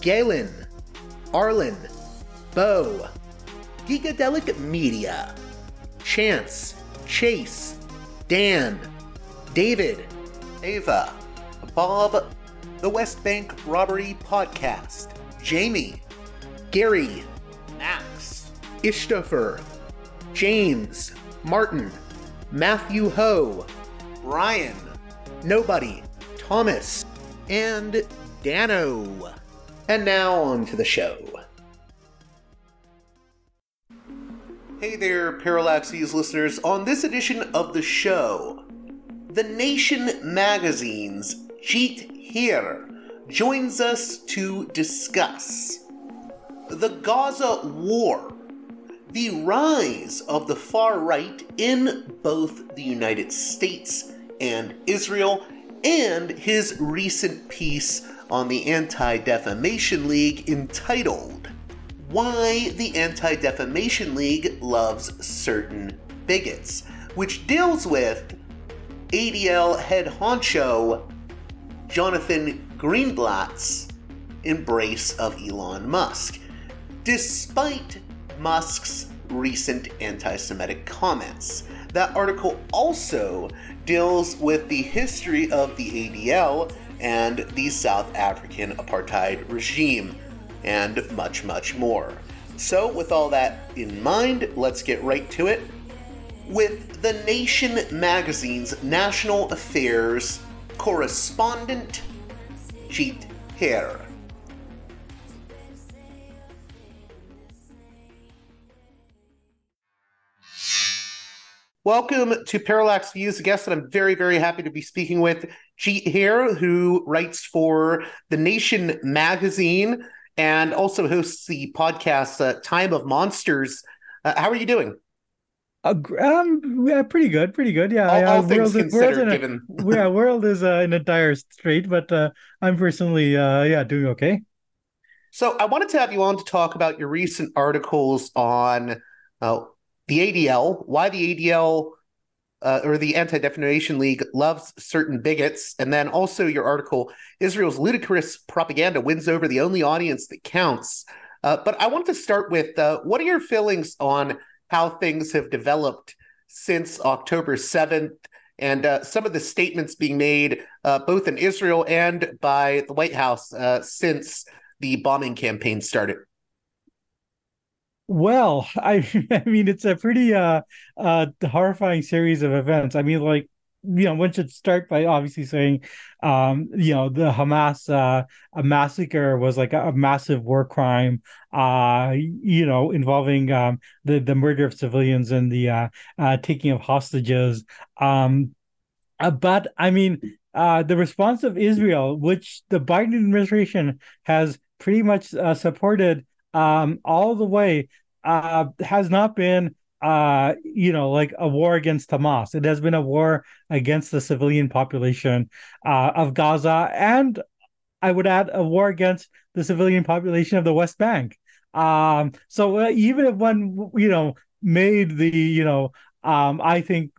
Galen, Arlen, Bo, Gigadelic Media, Chance, Chase, Dan, David, Ava, Bob, The West Bank Robbery Podcast, Jamie, Gary, Max, Ishtofer, James, Martin, Matthew Ho, Brian, Nobody, Thomas, and Dano. And now on to the show. Hey there, Parallax Views listeners. On this edition of the show, The Nation magazine's Jeet Heer joins us to discuss the Gaza War, the rise of the far right in both the United States and Israel, and his recent piece on the Anti-Defamation League entitled, Why the Anti-Defamation League Loves Certain Bigots, which deals with ADL head honcho Jonathan Greenblatt's embrace of Elon Musk, despite Musk's recent anti-Semitic comments. That article also deals with the history of the ADL and the South African apartheid regime, and much, much more. So, with all that in mind, let's get right to it with The Nation magazine's National Affairs correspondent, Jeet Heer. Welcome to Parallax Views, a guest that I'm very, very happy to be speaking with, Jeet Heer, who writes for The Nation magazine and also hosts the podcast Time of Monsters. How are you doing? Yeah, pretty good. Yeah, all things considered, given yeah, world is in a dire strait, but I'm personally, doing okay. So I wanted to have you on to talk about your recent articles on the ADL, why the ADL or the Anti-Defamation League loves certain bigots, and then also your article, Israel's ludicrous propaganda wins over the only audience that counts. But I want to start with what are your feelings on how things have developed since October 7th and some of the statements being made both in Israel and by the White House since the bombing campaign started? Well, I mean, it's a pretty horrifying series of events. I mean, like, you know, one should start by obviously saying, the Hamas massacre was like a massive war crime, involving the murder of civilians and the taking of hostages. But I mean, the response of Israel, which the Biden administration has pretty much supported all the way, has not been, like a war against Hamas. It has been a war against the civilian population of Gaza, and I would add a war against the civilian population of the West Bank. Even if one, made the, I think,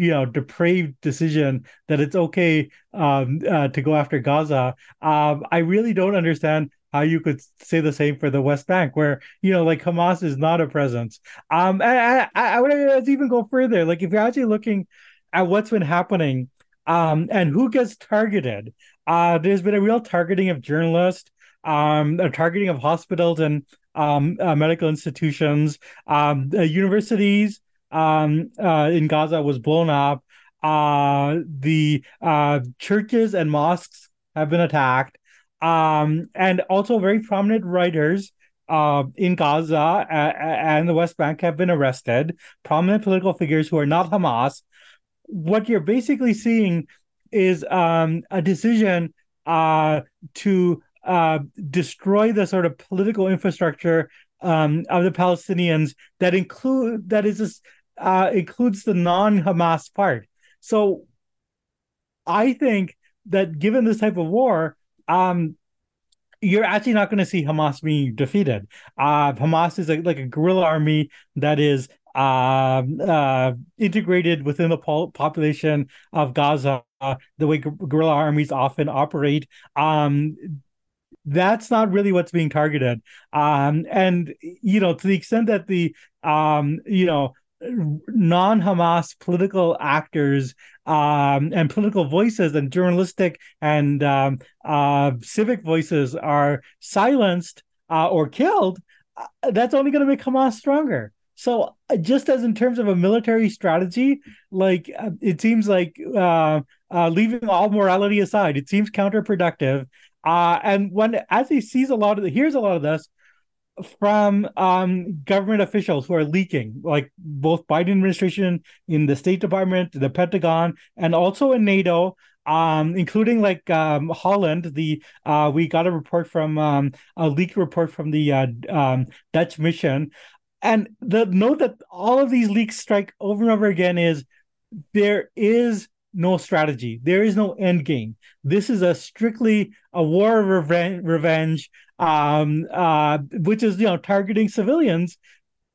depraved decision that it's okay to go after Gaza. I really don't understand how you could say the same for the West Bank, where, like, Hamas is not a presence. I would even go further. Like, if you're actually looking at what's been happening and who gets targeted, there's been a real targeting of journalists, a targeting of hospitals and medical institutions, universities in Gaza was blown up. The churches and mosques have been attacked. And also very prominent writers in Gaza and the West Bank have been arrested, prominent political figures who are not Hamas. What you're basically seeing is a decision to destroy the sort of political infrastructure of the Palestinians that includes the non-Hamas part. So I think that given this type of war, you're actually not going to see Hamas being defeated. Hamas is like a guerrilla army that is integrated within the population of Gaza, the way guerrilla armies often operate. That's not really what's being targeted. And, to the extent that the, non-Hamas political actors and political voices and journalistic and civic voices are silenced or killed, that's only going to make Hamas stronger. So just as in terms of a military strategy, like it seems like leaving all morality aside, it seems counterproductive. And when as he hears a lot of this from government officials who are leaking, like both Biden administration in the State Department, the Pentagon, and also in NATO, including like Holland. We got a report from a leaked report from the Dutch mission, and the note that all of these leaks strike over and over again is there is no strategy. There is no end game. This is strictly a war of revenge, which is, targeting civilians.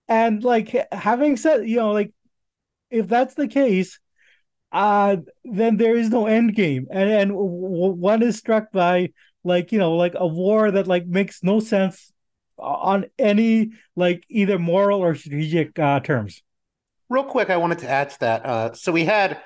And like having said, like if that's the case, then there is no end game. And one is struck by like a war that like makes no sense on any like either moral or strategic terms. Real quick, I wanted to add to that. So we had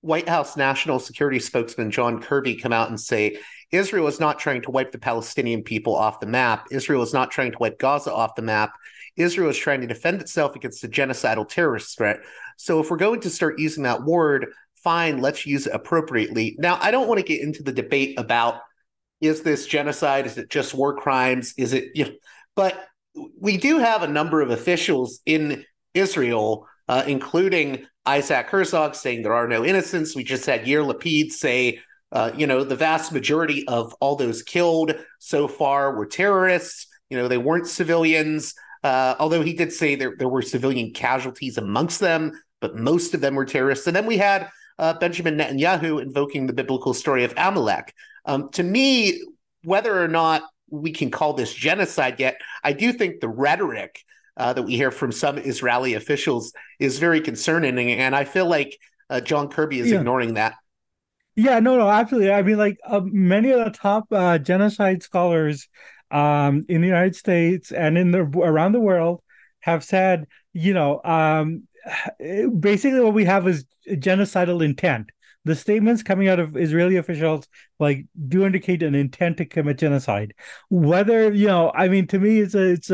White House National Security Spokesman John Kirby come out and say, Israel is not trying to wipe the Palestinian people off the map. Israel is not trying to wipe Gaza off the map. Israel is trying to defend itself against a genocidal terrorist threat. So if we're going to start using that word, fine, let's use it appropriately. Now, I don't want to get into the debate about, is this genocide? Is it just war crimes? Is it, but we do have a number of officials in Israel, including Isaac Herzog, saying there are no innocents. We just had Yair Lapid say, the vast majority of all those killed so far were terrorists. They weren't civilians, although he did say there were civilian casualties amongst them, but most of them were terrorists. And then we had Benjamin Netanyahu invoking the biblical story of Amalek. To me, whether or not we can call this genocide yet, I do think the rhetoric that we hear from some Israeli officials is very concerning. And I feel like John Kirby is ignoring that. Yeah, no, absolutely. I mean, like many of the top genocide scholars in the United States and around the world have said, basically what we have is genocidal intent. The statements coming out of Israeli officials like do indicate an intent to commit genocide. Whether, to me, it's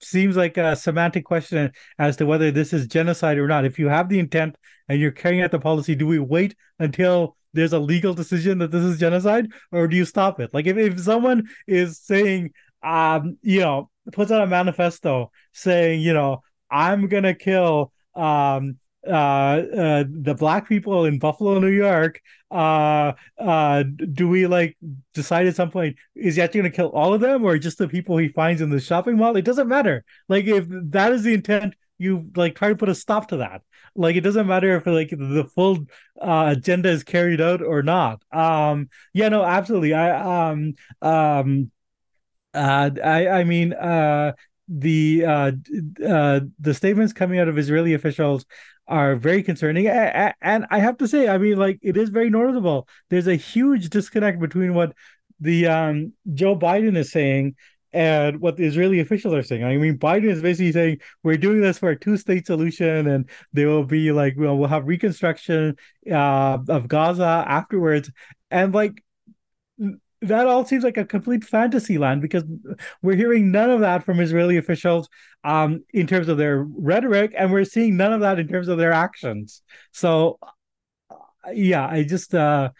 seems like a semantic question as to whether this is genocide or not. If you have the intent and you're carrying out the policy, do we wait until there's a legal decision that this is genocide, or do you stop it? Like if someone is saying, puts out a manifesto saying, I'm going to kill the black people in Buffalo, New York, do we like decide at some point, is he actually going to kill all of them or just the people he finds in the shopping mall? It doesn't matter. Like if that is the intent, you like try to put a stop to that. Like it doesn't matter if like the full agenda is carried out or not. Absolutely. The statements coming out of Israeli officials are very concerning. And I have to say, I mean, like, it is very noticeable. There's a huge disconnect between what the Joe Biden is saying and what the Israeli officials are saying. I mean, Biden is basically saying, we're doing this for a two-state solution, and there will be, like, we'll have reconstruction of Gaza afterwards. And, like, that all seems like a complete fantasy land, because we're hearing none of that from Israeli officials in terms of their rhetoric, and we're seeing none of that in terms of their actions. So, yeah, I just it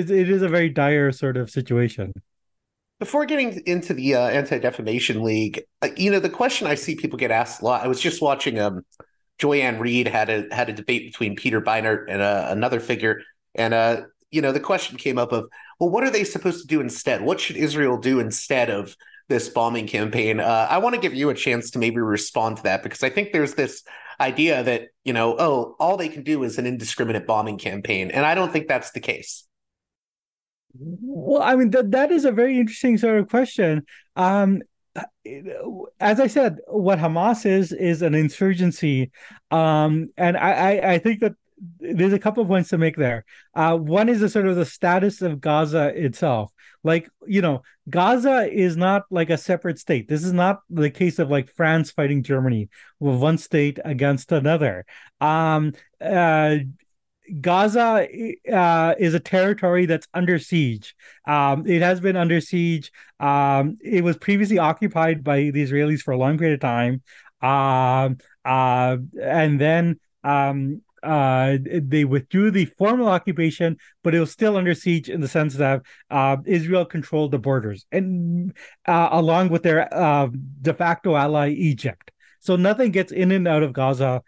is a very dire sort of situation. Before getting into the Anti-Defamation League, the question I see people get asked a lot. I was just watching Joyanne Reed had a debate between Peter Beinart and another figure, and the question came up of, well, what are they supposed to do instead? What should Israel do instead of this bombing campaign? I want to give you a chance to maybe respond to that, because I think there's this idea that, all they can do is an indiscriminate bombing campaign. And I don't think that's the case. Well, I mean, that is a very interesting sort of question. As I said, what Hamas is an insurgency. And I think that there's a couple of points to make there. One is the sort of the status of Gaza itself. Like, Gaza is not like a separate state. This is not the case of like France fighting Germany with one state against another. Gaza is a territory that's under siege. It has been under siege. It was previously occupied by the Israelis for a long period of time. And then they withdrew the formal occupation, but it was still under siege in the sense that Israel controlled the borders, and along with their de facto ally Egypt. So nothing gets in and out of Gaza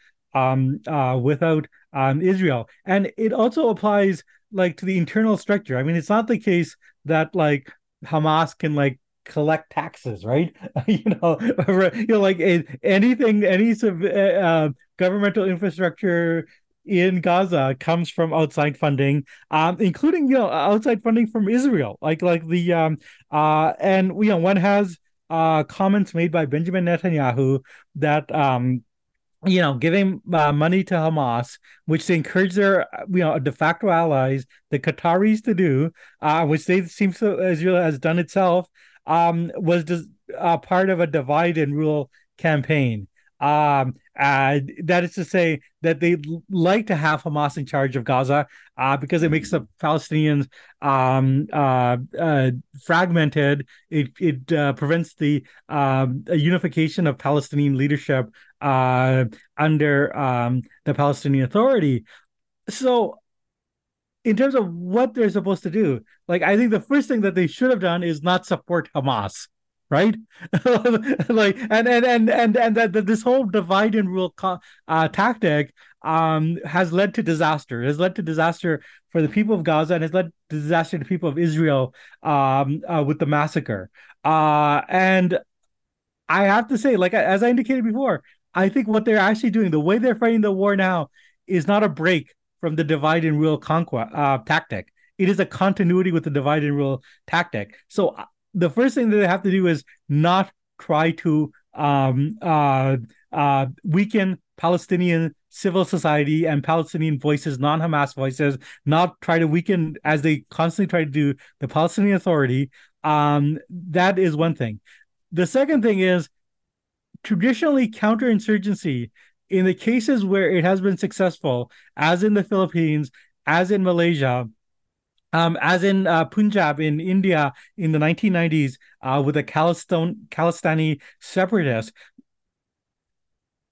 without Israel. And it also applies like to the internal structure. I mean, it's not the case that like Hamas can like collect taxes, right? Like anything, any sort of governmental infrastructure in Gaza comes from outside funding, including outside funding from Israel. Like the and one has comments made by Benjamin Netanyahu that giving money to Hamas, which they encourage their de facto allies, the Qataris, to do, which they seem to Israel has done itself, was just part of a divide and rule campaign. That is to say that they like to have Hamas in charge of Gaza because it makes the Palestinians fragmented. It prevents the unification of Palestinian leadership under the Palestinian Authority. So in terms of what they're supposed to do, like I think the first thing that they should have done is not support Hamas. Right, like and that this whole divide and rule tactic has led to disaster. It has led to disaster for the people of Gaza, and has led to disaster to the people of Israel with the massacre. And I have to say, like as I indicated before, I think what they're actually doing, the way they're fighting the war now, is not a break from the divide and rule conquest tactic. It is a continuity with the divide and rule tactic. So the first thing that they have to do is not try to weaken Palestinian civil society and Palestinian voices, non-Hamas voices, not try to weaken, as they constantly try to do, the Palestinian Authority. That is one thing. The second thing is, traditionally, counterinsurgency, in the cases where it has been successful, as in the Philippines, as in Malaysia, as in Punjab in India in the 1990s with the Khalistani separatists,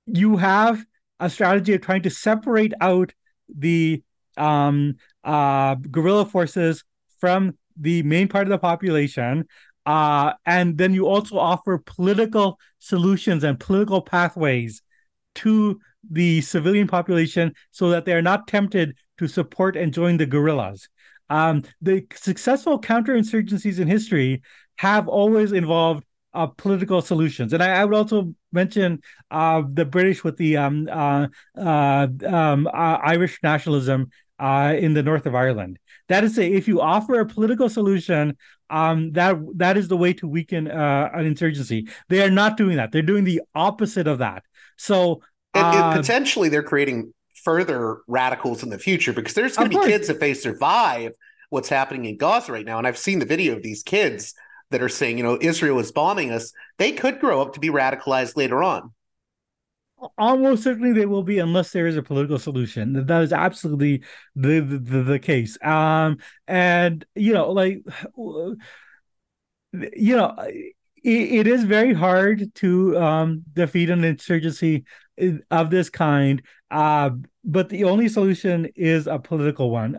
you have a strategy of trying to separate out the guerrilla forces from the main part of the population. And then you also offer political solutions and political pathways to the civilian population so that they are not tempted to support and join the guerrillas. The successful counterinsurgencies in history have always involved political solutions. And I would also mention the British with the Irish nationalism in the north of Ireland. That is to say, if you offer a political solution, that is the way to weaken an insurgency. They are not doing that. They're doing the opposite of that. So And potentially they're creating further radicals in the future, because there's going to be kids, if they survive what's happening in Gaza right now. And I've seen the video of these kids that are saying, you know, Israel is bombing us. They could grow up to be radicalized later on. Almost certainly they will be, unless there is a political solution. That is absolutely the case. And, you know, like, you know, it is very hard to defeat an insurgency of this kind, but the only solution is a political one.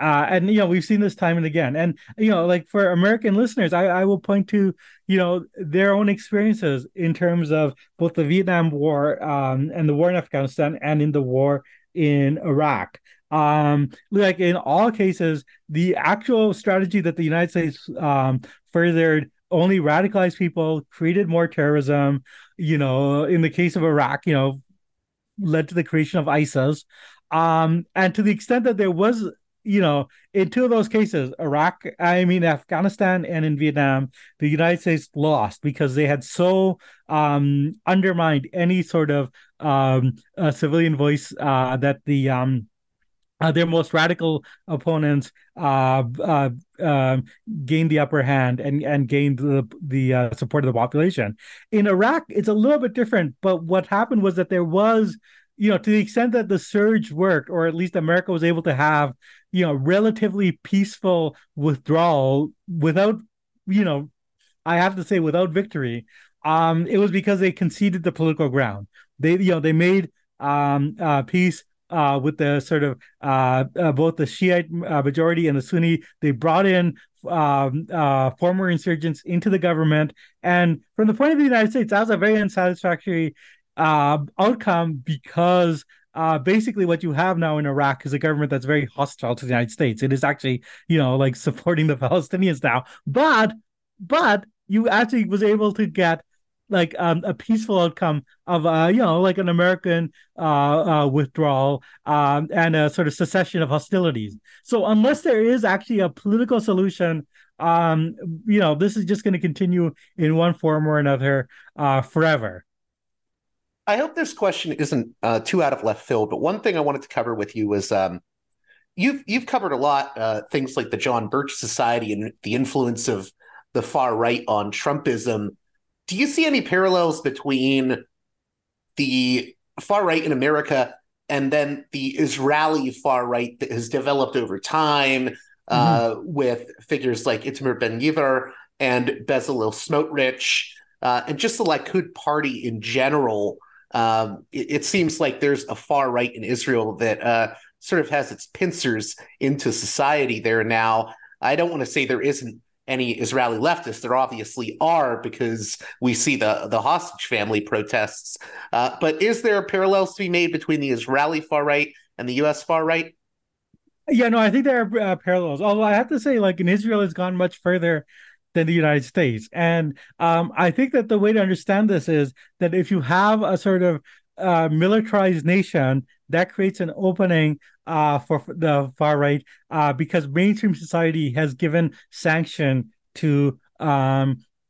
And, you know, we've seen this time and again. And, you know, like, for American listeners, I will point to, you know, their own experiences in terms of both the Vietnam War and the war in Afghanistan, and in the war in Iraq. Like, in all cases, the actual strategy that the United States furthered only radicalized people, created more terrorism. You know, in the case of Iraq, you know, led to the creation of ISIS. And to the extent that there was, you know, in two of those cases, Afghanistan and in Vietnam, the United States lost because they had so undermined any sort of civilian voice that the their most radical opponents gained the upper hand and gained the support of the population. In Iraq, it's a little bit different, but what happened was that there was, you know, to the extent that the surge worked, or at least America was able to have, you know, relatively peaceful withdrawal without, you know, I have to say without victory, it was because they conceded the political ground. They, you know, they made peace with the sort of both the Shiite majority and the Sunni. They brought in former insurgents into the government. And from the point of the United States, that was a very unsatisfactory outcome, because basically what you have now in Iraq is a government that's very hostile to the United States. It is actually, you know, like, supporting the Palestinians now. But you actually was able to get, like, a peaceful outcome of, you know, like, an American withdrawal and a sort of cessation of hostilities. So unless there is actually a political solution, you know, this is just going to continue in one form or another forever. I hope this question isn't too out of left field, but one thing I wanted to cover with you was you've covered a lot things like the John Birch Society and the influence of the far right on Trumpism. Do you see any parallels between the far right in America and then the Israeli far right that has developed over time with figures like Itamar Ben-Gvir and Bezalel Smotrich and just the Likud party in general? It seems like there's a far right in Israel that sort of has its pincers into society there now. I don't want to say there isn't any Israeli leftists. There obviously are, because we see the hostage family protests. But is there parallels to be made between the Israeli far right and the U.S. far right? Yeah, no, I think there are parallels. Although I have to say, like, in Israel, it's gone much further than the United States. And I think that the way to understand this is that if you have a sort of militarized nation, that creates an opening for the far right, because mainstream society has given sanction to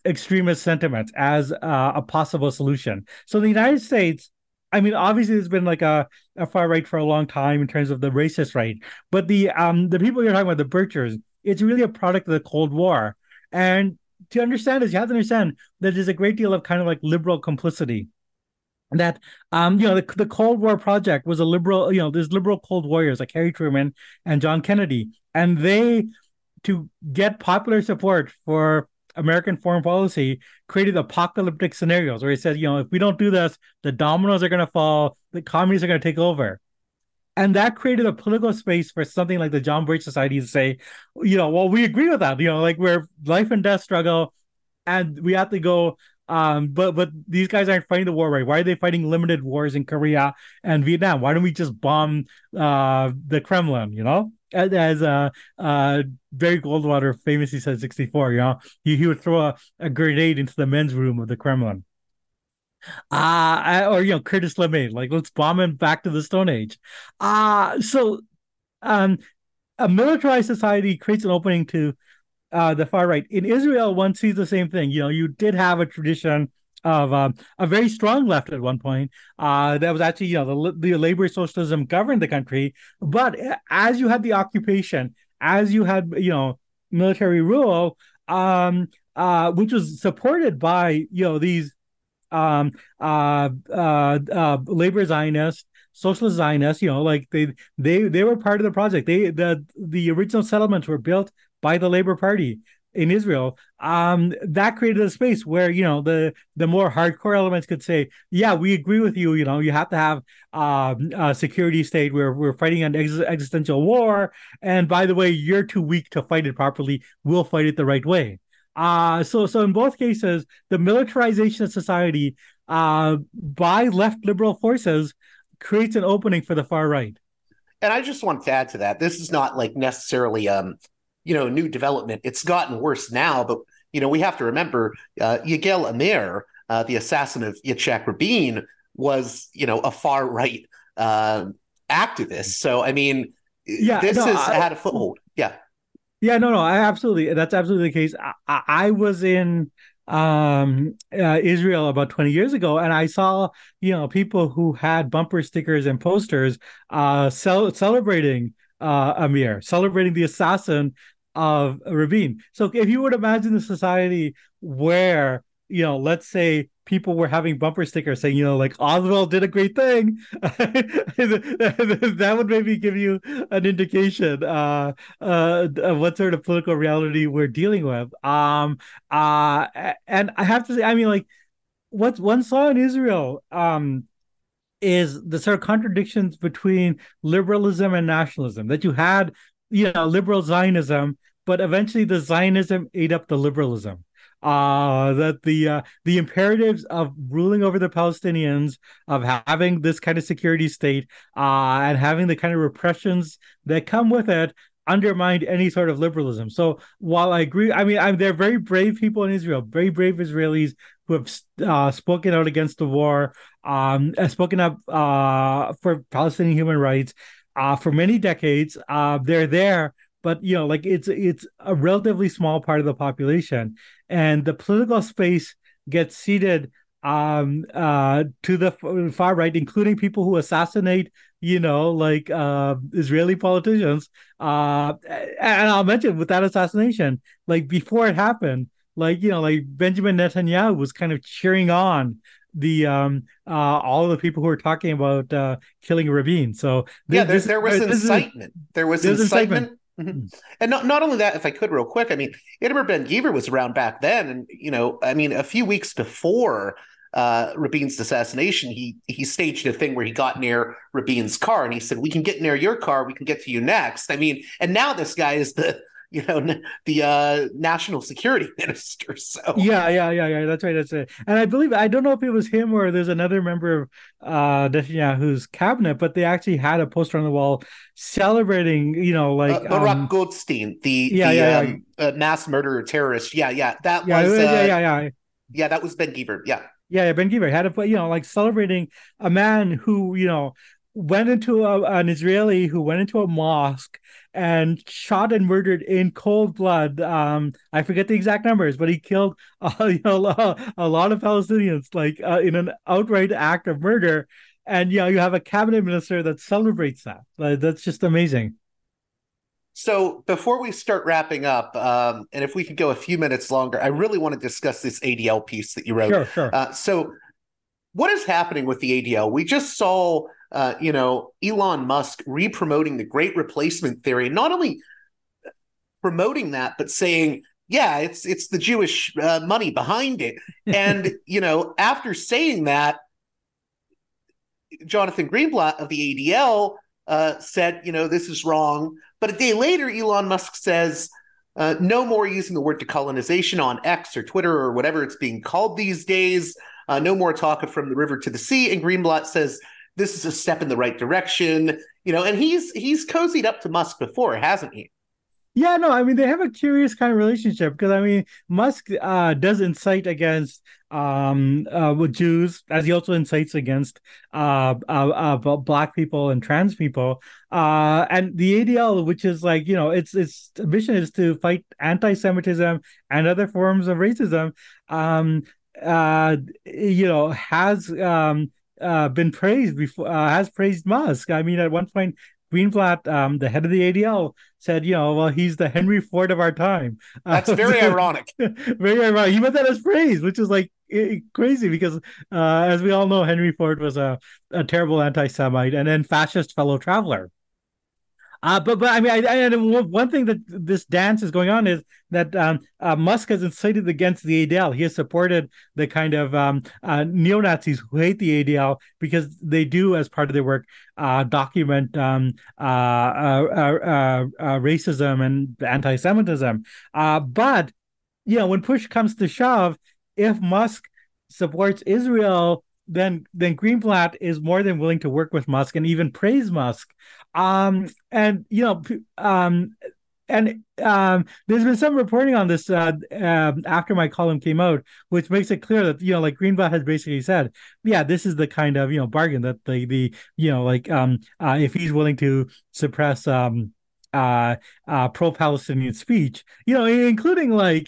extremist sentiments as a possible solution. So the United States, I mean, obviously there's been like a far right for a long time in terms of the racist right, but the people you're talking about, the Birchers, it's really a product of the Cold War. And to understand this, you have to understand that there's a great deal of kind of like liberal complicity. That, you know, the Cold War project was a liberal, you know, there's liberal Cold Warriors like Harry Truman and John Kennedy. And they, to get popular support for American foreign policy, created apocalyptic scenarios where he said, you know, if we don't do this, the dominoes are going to fall, the communists are going to take over. And that created a political space for something like the John Birch Society to say, you know, well, we agree with that, you know, like, we're life and death struggle and we have to go. But these guys aren't fighting the war right. Why are they fighting limited wars in Korea and Vietnam? Why don't we just bomb the Kremlin, you know? As Barry Goldwater famously said, 1964, you know, he would throw a grenade into the men's room of the Kremlin. Or, you know, Curtis LeMay, like, let's bomb him back to the Stone Age. So a militarized society creates an opening to the far right. In Israel, one sees the same thing. You know, you did have a tradition of a very strong left at one point that was actually, you know, the labor socialism governed the country. But as you had the occupation, as you had, you know, military rule, which was supported by, you know, these labor Zionists, socialist Zionists, you know, like they were part of the project. The original settlements were built by the Labor Party in Israel. That created a space where, you know, the more hardcore elements could say, yeah, we agree with you. You know, you have to have a security state where we're fighting an existential war. And by the way, you're too weak to fight it properly. We'll fight it the right way. So in both cases, the militarization of society by left liberal forces creates an opening for the far right. And I just want to add to that, this is not like necessarily you know, new development. It's gotten worse now, but, you know, we have to remember Yigal Amir, the assassin of Yitzhak Rabin, was, you know, a far-right activist. So, I mean, had a foothold. Yeah. Yeah, no, I absolutely. That's absolutely the case. I was in Israel about 20 years ago, and I saw, you know, people who had bumper stickers and posters celebrating Amir, celebrating the assassin of Rabin. So if you would imagine a society where, you know, let's say people were having bumper stickers saying, you know, like, Oswald did a great thing, that would maybe give you an indication of what sort of political reality we're dealing with. And I have to say, I mean, like, what one saw in Israel is the sort of contradictions between liberalism and nationalism, that you had, you know, liberal Zionism, but eventually the Zionism ate up the liberalism, that the imperatives of ruling over the Palestinians, of having this kind of security state, and having the kind of repressions that come with it, undermined any sort of liberalism. So while I agree, I mean, they're very brave people in Israel, very brave Israelis who have spoken out against the war, spoken up for Palestinian human rights for many decades. They're there, but, you know, like, it's a relatively small part of the population, and the political space gets ceded to the far right, including people who assassinate, you know, like Israeli politicians. And I'll mention, with that assassination, like, before it happened, like, you know, like, Benjamin Netanyahu was kind of cheering on the all the people who were talking about killing Rabin. So there was incitement. Mm-hmm. And not only that, if I could real quick, I mean, Itamar Ben-Gvir was around back then. And, you know, I mean, a few weeks before Rabin's assassination, he staged a thing where he got near Rabin's car and he said, we can get near your car. We can get to you next. I mean, and now this guy is the national security minister. So yeah. That's right. That's it. And I believe, I don't know if it was him or there's another member of Netanyahu's cabinet, but they actually had a poster on the wall celebrating, you know, like Barak Goldstein, the mass murderer terrorist. That was Ben-Gvir. Yeah, Ben-Gvir had a, you know, like, celebrating a man who, you know, went into an Israeli who went into a mosque and shot and murdered in cold blood. I forget the exact numbers, but he killed a lot of Palestinians, like, in an outright act of murder. And, you know, you have a cabinet minister that celebrates that. That's just amazing. So before we start wrapping up, and if we could go a few minutes longer, I really want to discuss this ADL piece that you wrote. Sure. So what is happening with the ADL? We just saw you know, Elon Musk re-promoting the Great Replacement Theory, not only promoting that, but saying, yeah, it's the Jewish money behind it. And, you know, after saying that, Jonathan Greenblatt of the ADL said, you know, this is wrong. But a day later, Elon Musk says, no more using the word decolonization on X or Twitter or whatever it's being called these days. No more talk of from the river to the sea. And Greenblatt says, this is a step in the right direction, you know, and he's cozied up to Musk before, hasn't he? Yeah, no, I mean, they have a curious kind of relationship because, I mean, Musk does incite against Jews, as he also incites against Black people and trans people. And the ADL, which is like, you know, its mission is to fight anti-Semitism and other forms of racism, been praised before, has praised Musk. I mean, at one point, Greenblatt, the head of the ADL, said, well, he's the Henry Ford of our time. That's very ironic. Very ironic. He meant that as praise, which is like crazy because, as we all know, Henry Ford was a terrible anti-Semite and then fascist fellow traveler. But I mean, one thing that this dance is going on is that Musk has incited against the ADL. He has supported the kind of neo-Nazis who hate the ADL because they do, as part of their work, document racism and anti-Semitism. But, when push comes to shove, if Musk supports Israel, then Greenblatt is more than willing to work with Musk and even praise Musk. There's been some reporting on this after my column came out, which makes it clear that Greenblatt has basically said, this is the kind of bargain that if he's willing to suppress pro-Palestinian speech, including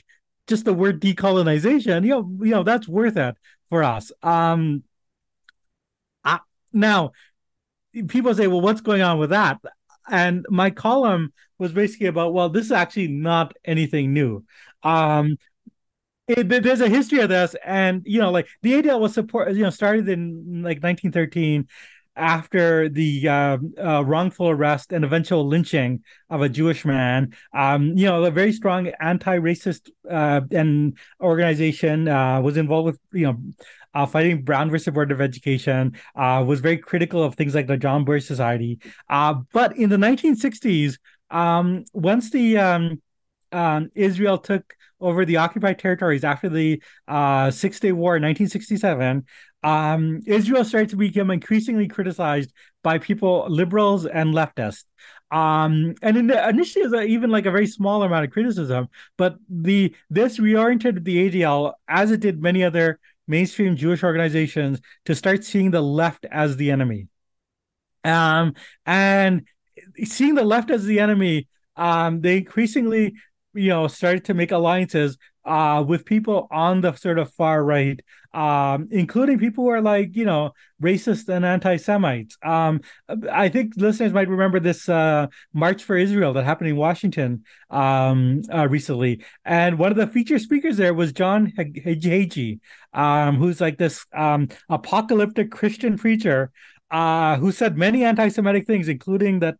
just the word decolonization, that's worth it for us. Now, people say, well, what's going on with that? And my column was basically about, well, this is actually not anything new. There's a history of this. And, the ADL was started in 1913 after the wrongful arrest and eventual lynching of a Jewish man. A very strong anti-racist and organization was involved with, fighting Brown versus Board of Education, was very critical of things like the John Birch Society. But in the 1960s, once the Israel took over the occupied territories after the Six-Day War in 1967, Israel started to become increasingly criticized by liberals and leftists. Initially, it was even a very small amount of criticism, but this reoriented the ADL, as it did many other mainstream Jewish organizations, to start seeing the left as the enemy. And seeing the left as the enemy, they increasingly, started to make alliances with people on the sort of far right, including people who are racist and anti-Semites. I think listeners might remember this March for Israel that happened in Washington recently. And one of the featured speakers there was John Hagee, who's this apocalyptic Christian preacher who said many anti-Semitic things, including that,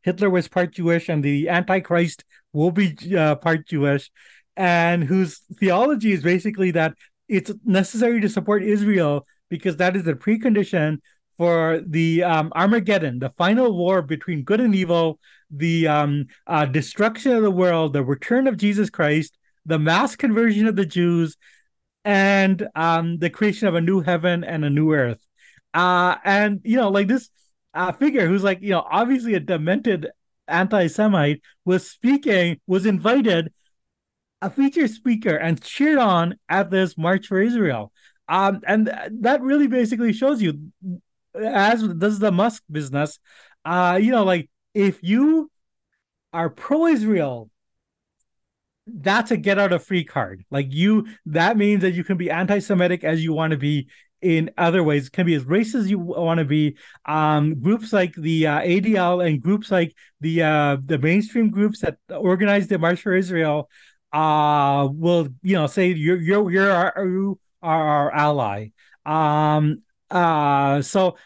Hitler was part Jewish and the Antichrist will be part Jewish, and whose theology is basically that it's necessary to support Israel because that is the precondition for the Armageddon, the final war between good and evil, the destruction of the world, the return of Jesus Christ, the mass conversion of the Jews, and the creation of a new heaven and a new earth. This figure who's obviously a demented anti-Semite was invited a featured speaker and cheered on at this March for Israel. And that really basically shows you, as this is the Musk business, if you are pro-Israel, that's a get out of free card. That means that you can be anti-Semitic as you want to be in other ways, can be as racist as you want to be. Groups like the ADL and groups like the mainstream groups that organize the March for Israel will say you are our ally. I think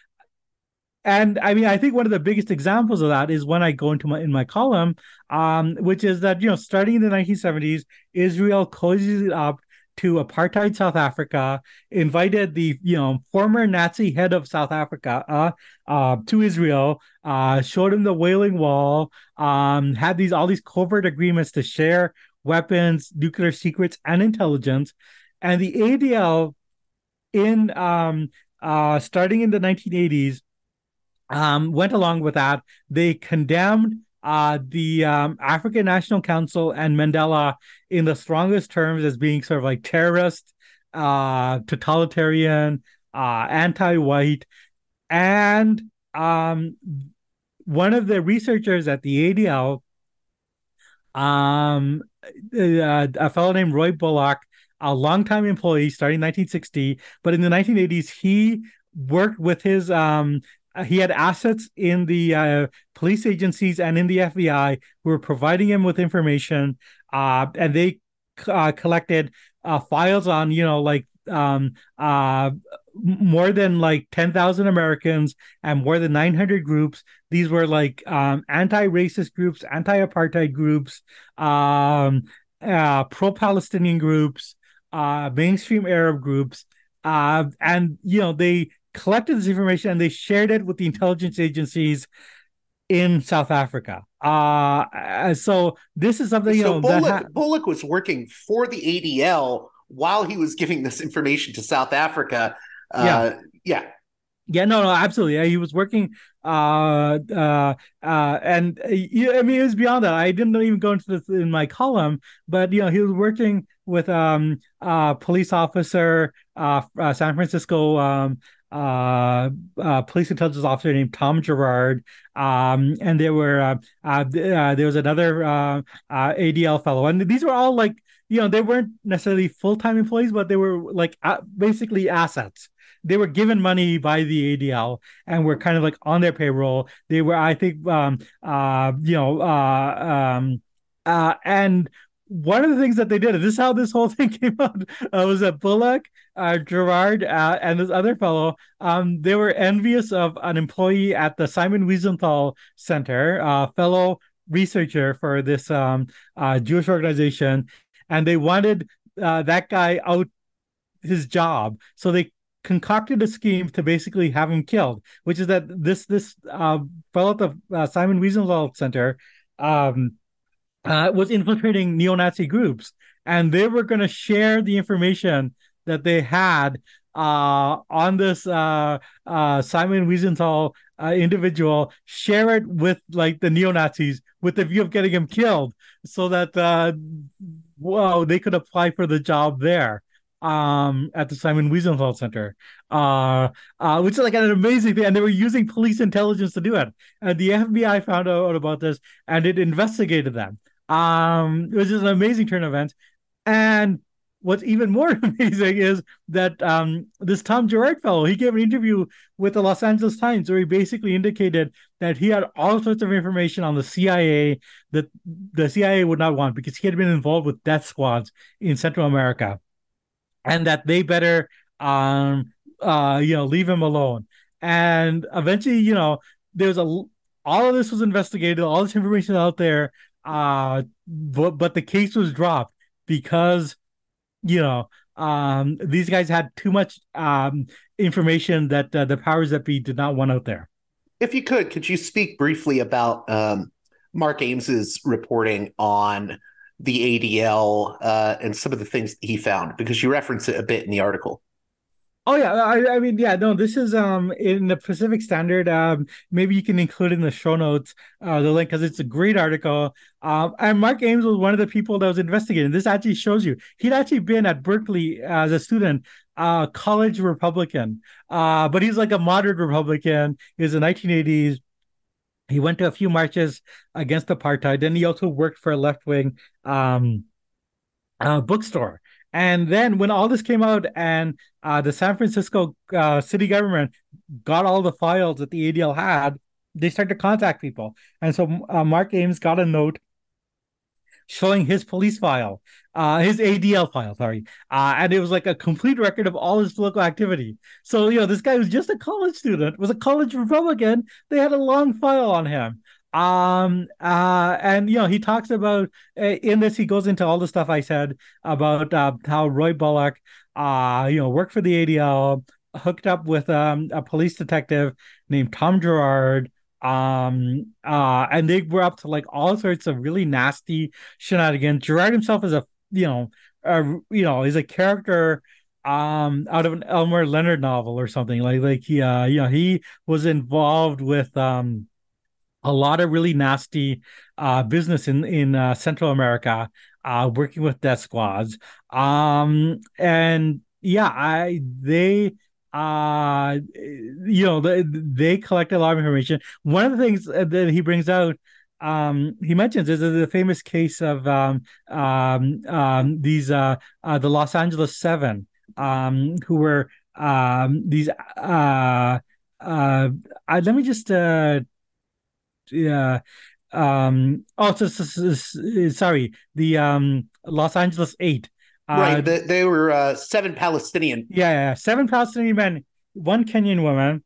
one of the biggest examples of that is when I go into my column, which is that starting in the 1970s, Israel cozied up to apartheid South Africa, invited the former Nazi head of South Africa to Israel, showed him the Wailing Wall, had all these covert agreements to share weapons, nuclear secrets, and intelligence. And the ADL, starting in the 1980s, went along with that. They condemned the African National Council and Mandela in the strongest terms as being sort of terrorist, totalitarian, anti-white. And one of the researchers at the ADL, a fellow named Roy Bullock, a longtime employee starting in 1960, but in the 1980s, he worked with his, he had assets in the police agencies and in the FBI who were providing him with information, and they collected files on, more than like 10,000 Americans and more than 900 groups. These were like anti-racist groups, anti-apartheid groups, pro-Palestinian groups, mainstream Arab groups. And, they collected this information and they shared it with the intelligence agencies in South Africa. So this is something, Bullock was working for the ADL while he was giving this information to South Africa. No, absolutely. Yeah, he was working, and I mean, it was beyond that. I didn't even go into this in my column, but he was working with police officer, San Francisco police intelligence officer named Tom Gerard, and there were there was another ADL fellow, and these were all like, they weren't necessarily full-time employees, but they were like basically assets. They were given money by the ADL and were kind of like on their payroll. They were, I think, and one of the things that they did, this is how this whole thing came out, was that Bullock, Gerard, and this other fellow, they were envious of an employee at the Simon Wiesenthal Center, fellow researcher for this Jewish organization, and they wanted that guy out his job. So they concocted a scheme to basically have him killed, which is that this fellow at the Simon Wiesenthal Center was infiltrating neo-Nazi groups, and they were going to share the information that they had on this Simon Wiesenthal individual, share it with like the neo-Nazis with the view of getting him killed so that they could apply for the job there at the Simon Wiesenthal Center, which is like an amazing thing. And they were using police intelligence to do it. And the FBI found out about this and it investigated them. It was just an amazing turn of events. And what's even more amazing is that this Tom Gerard fellow, he gave an interview with the Los Angeles Times where he basically indicated that he had all sorts of information on the CIA that the CIA would not want because he had been involved with death squads in Central America, and that they better, leave him alone. And eventually, all of this was investigated, all this information out there, but the case was dropped because these guys had too much information that the powers that be did not want out there. If you could you speak briefly about Mark Ames's reporting on the ADL and some of the things that he found? Because you reference it a bit in the article. Oh, yeah. This is in the Pacific Standard. Maybe you can include in the show notes the link, because it's a great article. And Mark Ames was one of the people that was investigating. This actually shows you. He'd actually been at Berkeley as a student, college Republican. But he's like a moderate Republican. He was in the 1980s. He went to a few marches against apartheid. Then he also worked for a left-wing bookstore. And then when all this came out and the San Francisco city government got all the files that the ADL had, they started to contact people. And so Mark Ames got a note showing his his ADL file, sorry. And it was like a complete record of all his political activity. So, this guy was just a college student, was a college Republican. They had a long file on him. He talks about in this, he goes into all the stuff I said about how Roy Bullock, worked for the ADL, hooked up with a police detective named Tom Gerard, and they were up to like all sorts of really nasty shenanigans. Gerard himself is is a character out of an Elmer Leonard novel or something like he he was involved with a lot of really nasty business in Central America, working with death squads. They collect a lot of information. One of the things that he brings out he mentions is the famous case of the Los Angeles 7, who were these. Let me just. The Los Angeles 8. Right, they were 7 Palestinian. Yeah, 7 Palestinian men, 1 Kenyan woman.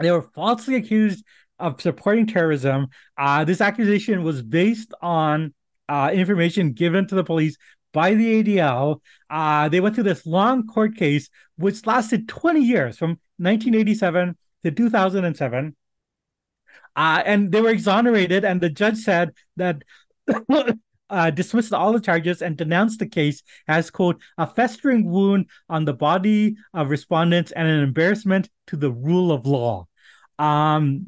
They were falsely accused of supporting terrorism. This accusation was based on information given to the police by the ADL. They went through this long court case, which lasted 20 years, from 1987 to 2007. And they were exonerated, and the judge said that... dismissed all the charges and denounced the case as, quote, a festering wound on the body of respondents and an embarrassment to the rule of law. And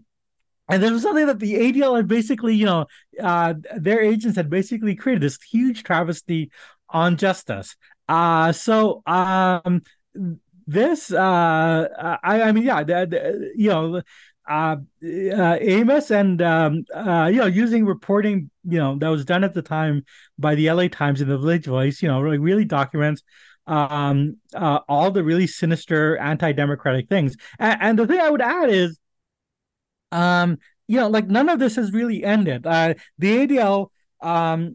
there was something that the ADL had basically, their agents had basically created this huge travesty on justice. Amos and, using reporting, that was done at the time by the LA Times and the Village Voice, really documents all the really sinister anti-democratic things. And the thing I would add is, none of this has really ended. The ADL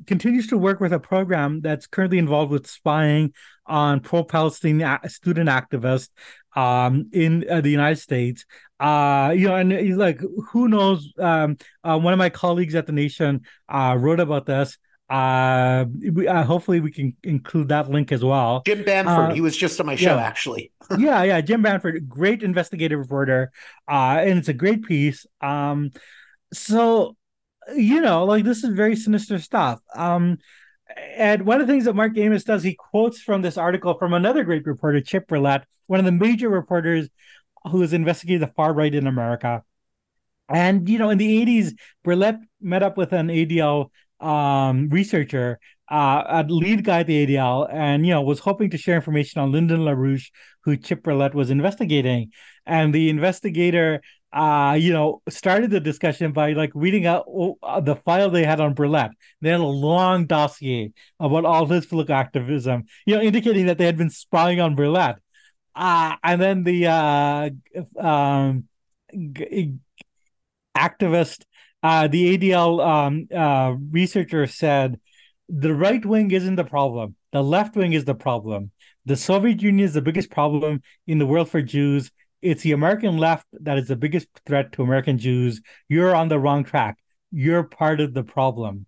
continues to work with a program that's currently involved with spying on pro-Palestinian student activists in the United States. And like, who knows? One of my colleagues at The Nation wrote about this. Hopefully we can include that link as well. Jim Bamford, he was just on my show, actually. Jim Bamford, great investigative reporter, and it's a great piece. This is very sinister stuff. And one of the things that Mark Ames does, he quotes from this article from another great reporter, Chip Berlet, one of the major reporters who has investigated the far right in America. And, in the 80s, Berlet met up with an ADL researcher, a lead guy at the ADL, and, was hoping to share information on Lyndon LaRouche, who Chip Berlet was investigating. And the investigator, started the discussion by reading out the file they had on Berlet. They had a long dossier about all his political activism, indicating that they had been spying on Berlet. And then the activist, the ADL researcher said, the right wing isn't the problem. The left wing is the problem. The Soviet Union is the biggest problem in the world for Jews. It's the American left that is the biggest threat to American Jews. You're on the wrong track. You're part of the problem.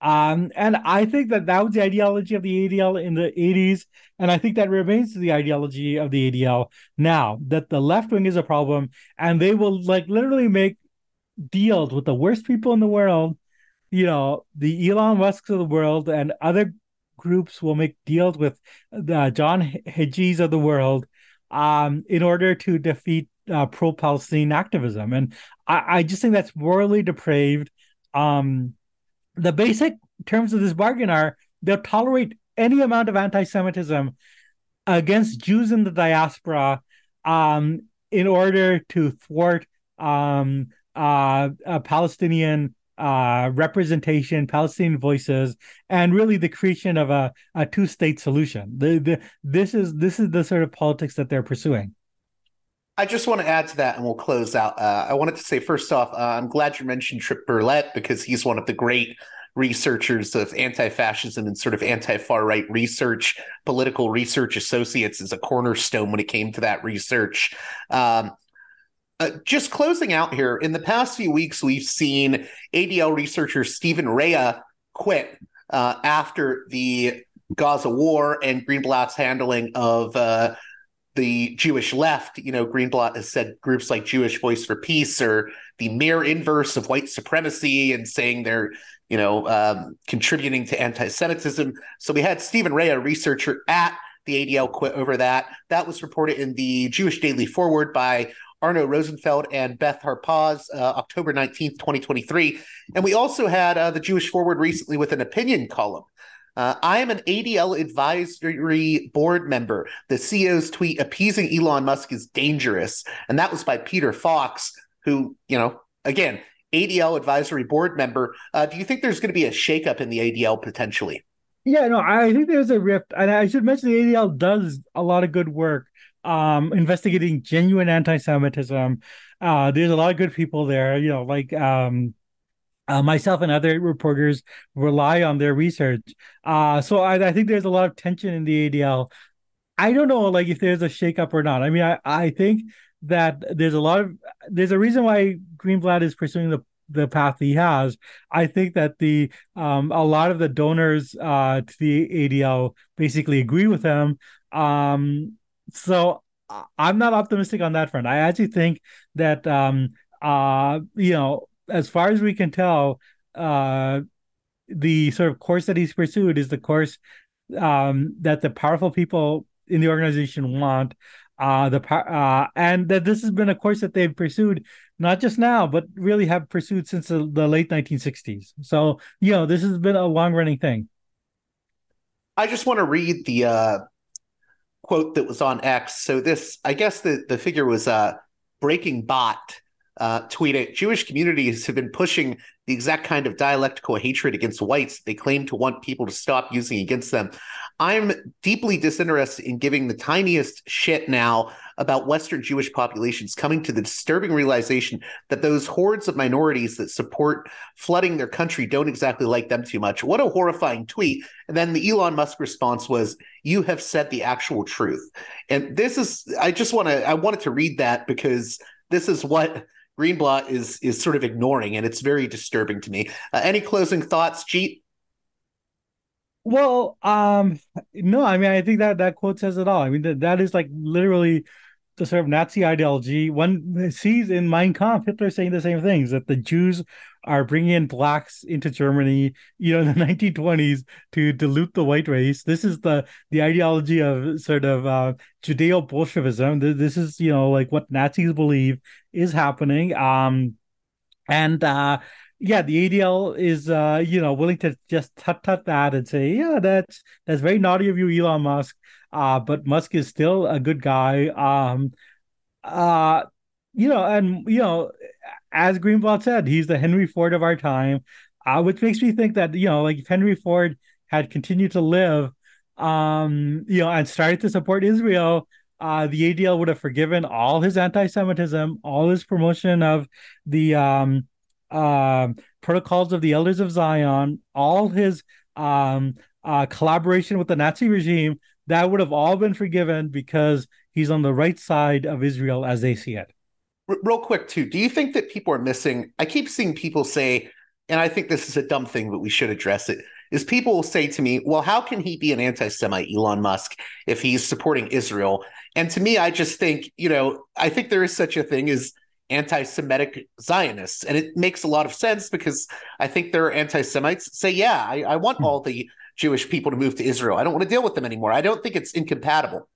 And I think that was the ideology of the ADL in the 80s. And I think that remains the ideology of the ADL now, that the left wing is a problem. And they will literally make deals with the worst people in the world. The Elon Musks of the world and other groups will make deals with the John Hagees of the world in order to defeat pro-Palestinian activism. And I just think that's morally depraved. The basic terms of this bargain are they'll tolerate any amount of anti-Semitism against Jews in the diaspora in order to thwart Palestinian representation, Palestinian voices, and really the creation of a two-state solution. This is the sort of politics that they're pursuing. I just want to add to that, and we'll close out. I wanted to say, first off, I'm glad you mentioned Chip Berlet, because he's one of the great researchers of anti-fascism and sort of anti-far-right research. Political Research Associates is a cornerstone when it came to that research. Just closing out here, in the past few weeks, we've seen ADL researcher Steven Ray quit after the Gaza War and Greenblatt's handling of the Jewish left. Greenblatt has said groups like Jewish Voice for Peace are the mere inverse of white supremacy, and saying they're, contributing to anti-Semitism. So we had Steven Ray, a researcher at the ADL, quit over that. That was reported in the Jewish Daily Forward by Arno Rosenfeld and Beth Harpaz, October 19th, 2023. And we also had the Jewish Forward recently with an opinion column. I am an ADL advisory board member. The CEO's tweet, appeasing Elon Musk is dangerous. And that was by Peter Fox, who, again, ADL advisory board member. Do you think there's going to be a shakeup in the ADL potentially? Yeah, no, I think there's a rift. And I should mention the ADL does a lot of good work investigating genuine anti-Semitism. There's a lot of good people there, you know, like myself and other reporters rely on their research. So I think there's a lot of tension in the ADL. I don't know, like, if there's a shakeup or not. I mean, I think that there's a reason why Greenblatt is pursuing the path he has. I think that the a lot of the donors to the ADL basically agree with him. So I'm not optimistic on that front. I actually think that you know, as far as we can tell, the sort of course that he's pursued is the course that the powerful people in the organization want. And that this has been a course that they've pursued, not just now, but really have pursued since the late 1960s. So, you know, this has been a long-running thing. I just want to read the quote that was on X. So this, I guess the figure was Breaking Bot tweeted, Jewish communities have been pushing the exact kind of dialectical hatred against whites they claim to want people to stop using against them. I'm deeply disinterested in giving the tiniest shit now about Western Jewish populations coming to the disturbing realization that those hordes of minorities that support flooding their country don't exactly like them too much. What a horrifying tweet. And then the Elon Musk response was, you have said the actual truth. And this is, I wanted to read that because this is what Greenblatt is sort of ignoring, and it's very disturbing to me. Any closing thoughts, Jeet? Well, no, I mean, I think that quote says it all. I mean, that is like literally the sort of Nazi ideology. One sees in Mein Kampf, Hitler saying the same things, that the Jews are bringing in blacks into Germany, you know, in the 1920s to dilute the white race. This is the ideology of sort of Judeo-Bolshevism. This is, you know, like what Nazis believe is happening. Yeah, the ADL is, you know, willing to just tut that and say, yeah, that's very naughty of you, Elon Musk. But Musk is still a good guy. You know, and, you know, as Greenblatt said, he's the Henry Ford of our time, which makes me think that, you know, like if Henry Ford had continued to live, you know, and started to support Israel, the ADL would have forgiven all his anti-Semitism, all his promotion of the protocols of the Elders of Zion, all his collaboration with the Nazi regime. That would have all been forgiven because he's on the right side of Israel as they see it. Real quick, too, do you think that people are missing? I keep seeing people say, and I think this is a dumb thing, but we should address it, is people will say to me, well, how can he be an anti-Semite, Elon Musk, if he's supporting Israel? And to me, I just think, you know, I think there is such a thing as anti-Semitic Zionists. And it makes a lot of sense because I think there are anti-Semites say, yeah, I want all the Jewish people to move to Israel. I don't want to deal with them anymore. I don't think it's incompatible.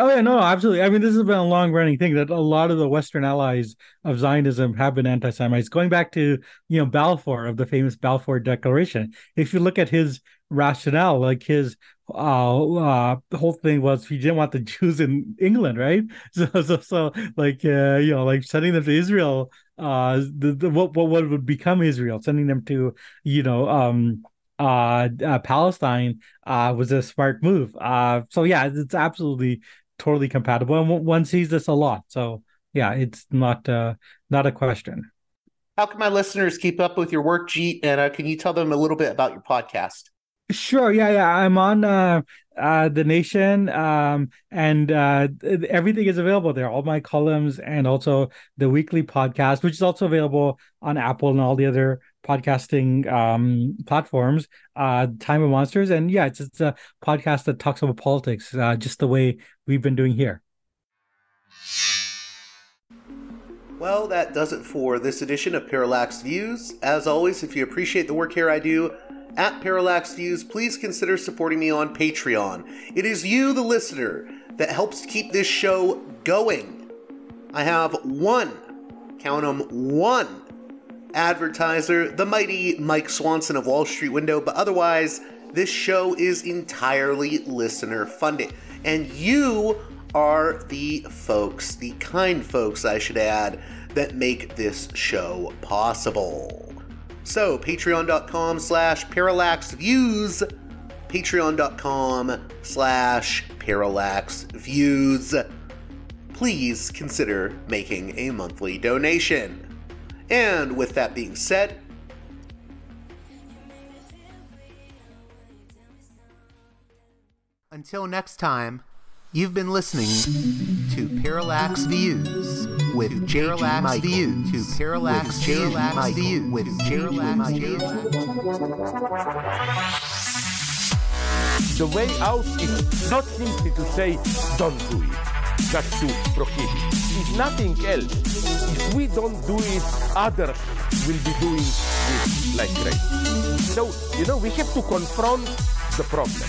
Oh, yeah, no, absolutely. I mean, this has been a long-running thing that a lot of the Western allies of Zionism have been anti-Semites, going back to, you know, Balfour, of the famous Balfour Declaration. If you look at his rationale, like his the whole thing was he didn't want the Jews in England, right? So like you know, like sending them to Israel, what would become Israel, sending them to, you know, Palestine was a smart move. So yeah, it's absolutely totally compatible, and one sees this a lot. So yeah, it's not a question. How can my listeners keep up with your work, Jeet? And can you tell them a little bit about your podcast? Sure. Yeah. I'm on The Nation, and everything is available there. All my columns and also the weekly podcast, which is also available on Apple and all the other podcasting platforms, Time of Monsters. And yeah, it's a podcast that talks about politics, just the way we've been doing here. Well, that does it for this edition of Parallax Views. As always, if you appreciate the work here I do at Parallax Views, please consider supporting me on Patreon. It is you, the listener, that helps keep this show going. I have one advertiser, the mighty Mike Swanson of Wall Street Window, but otherwise, this show is entirely listener funded. And you are the folks, the kind folks, I should add, that make this show possible. So, patreon.com/parallaxviews, patreon.com/parallaxviews. Please consider making a monthly donation. And with that being said, until next time, you've been listening to Parallax Views with Parallax Views to Parallax Views with Parallax Views. The way out is not simply to say don't do it, just to prohibit it. It's nothing else. If we don't do it, others will be doing it like crazy. So we have to confront the problem.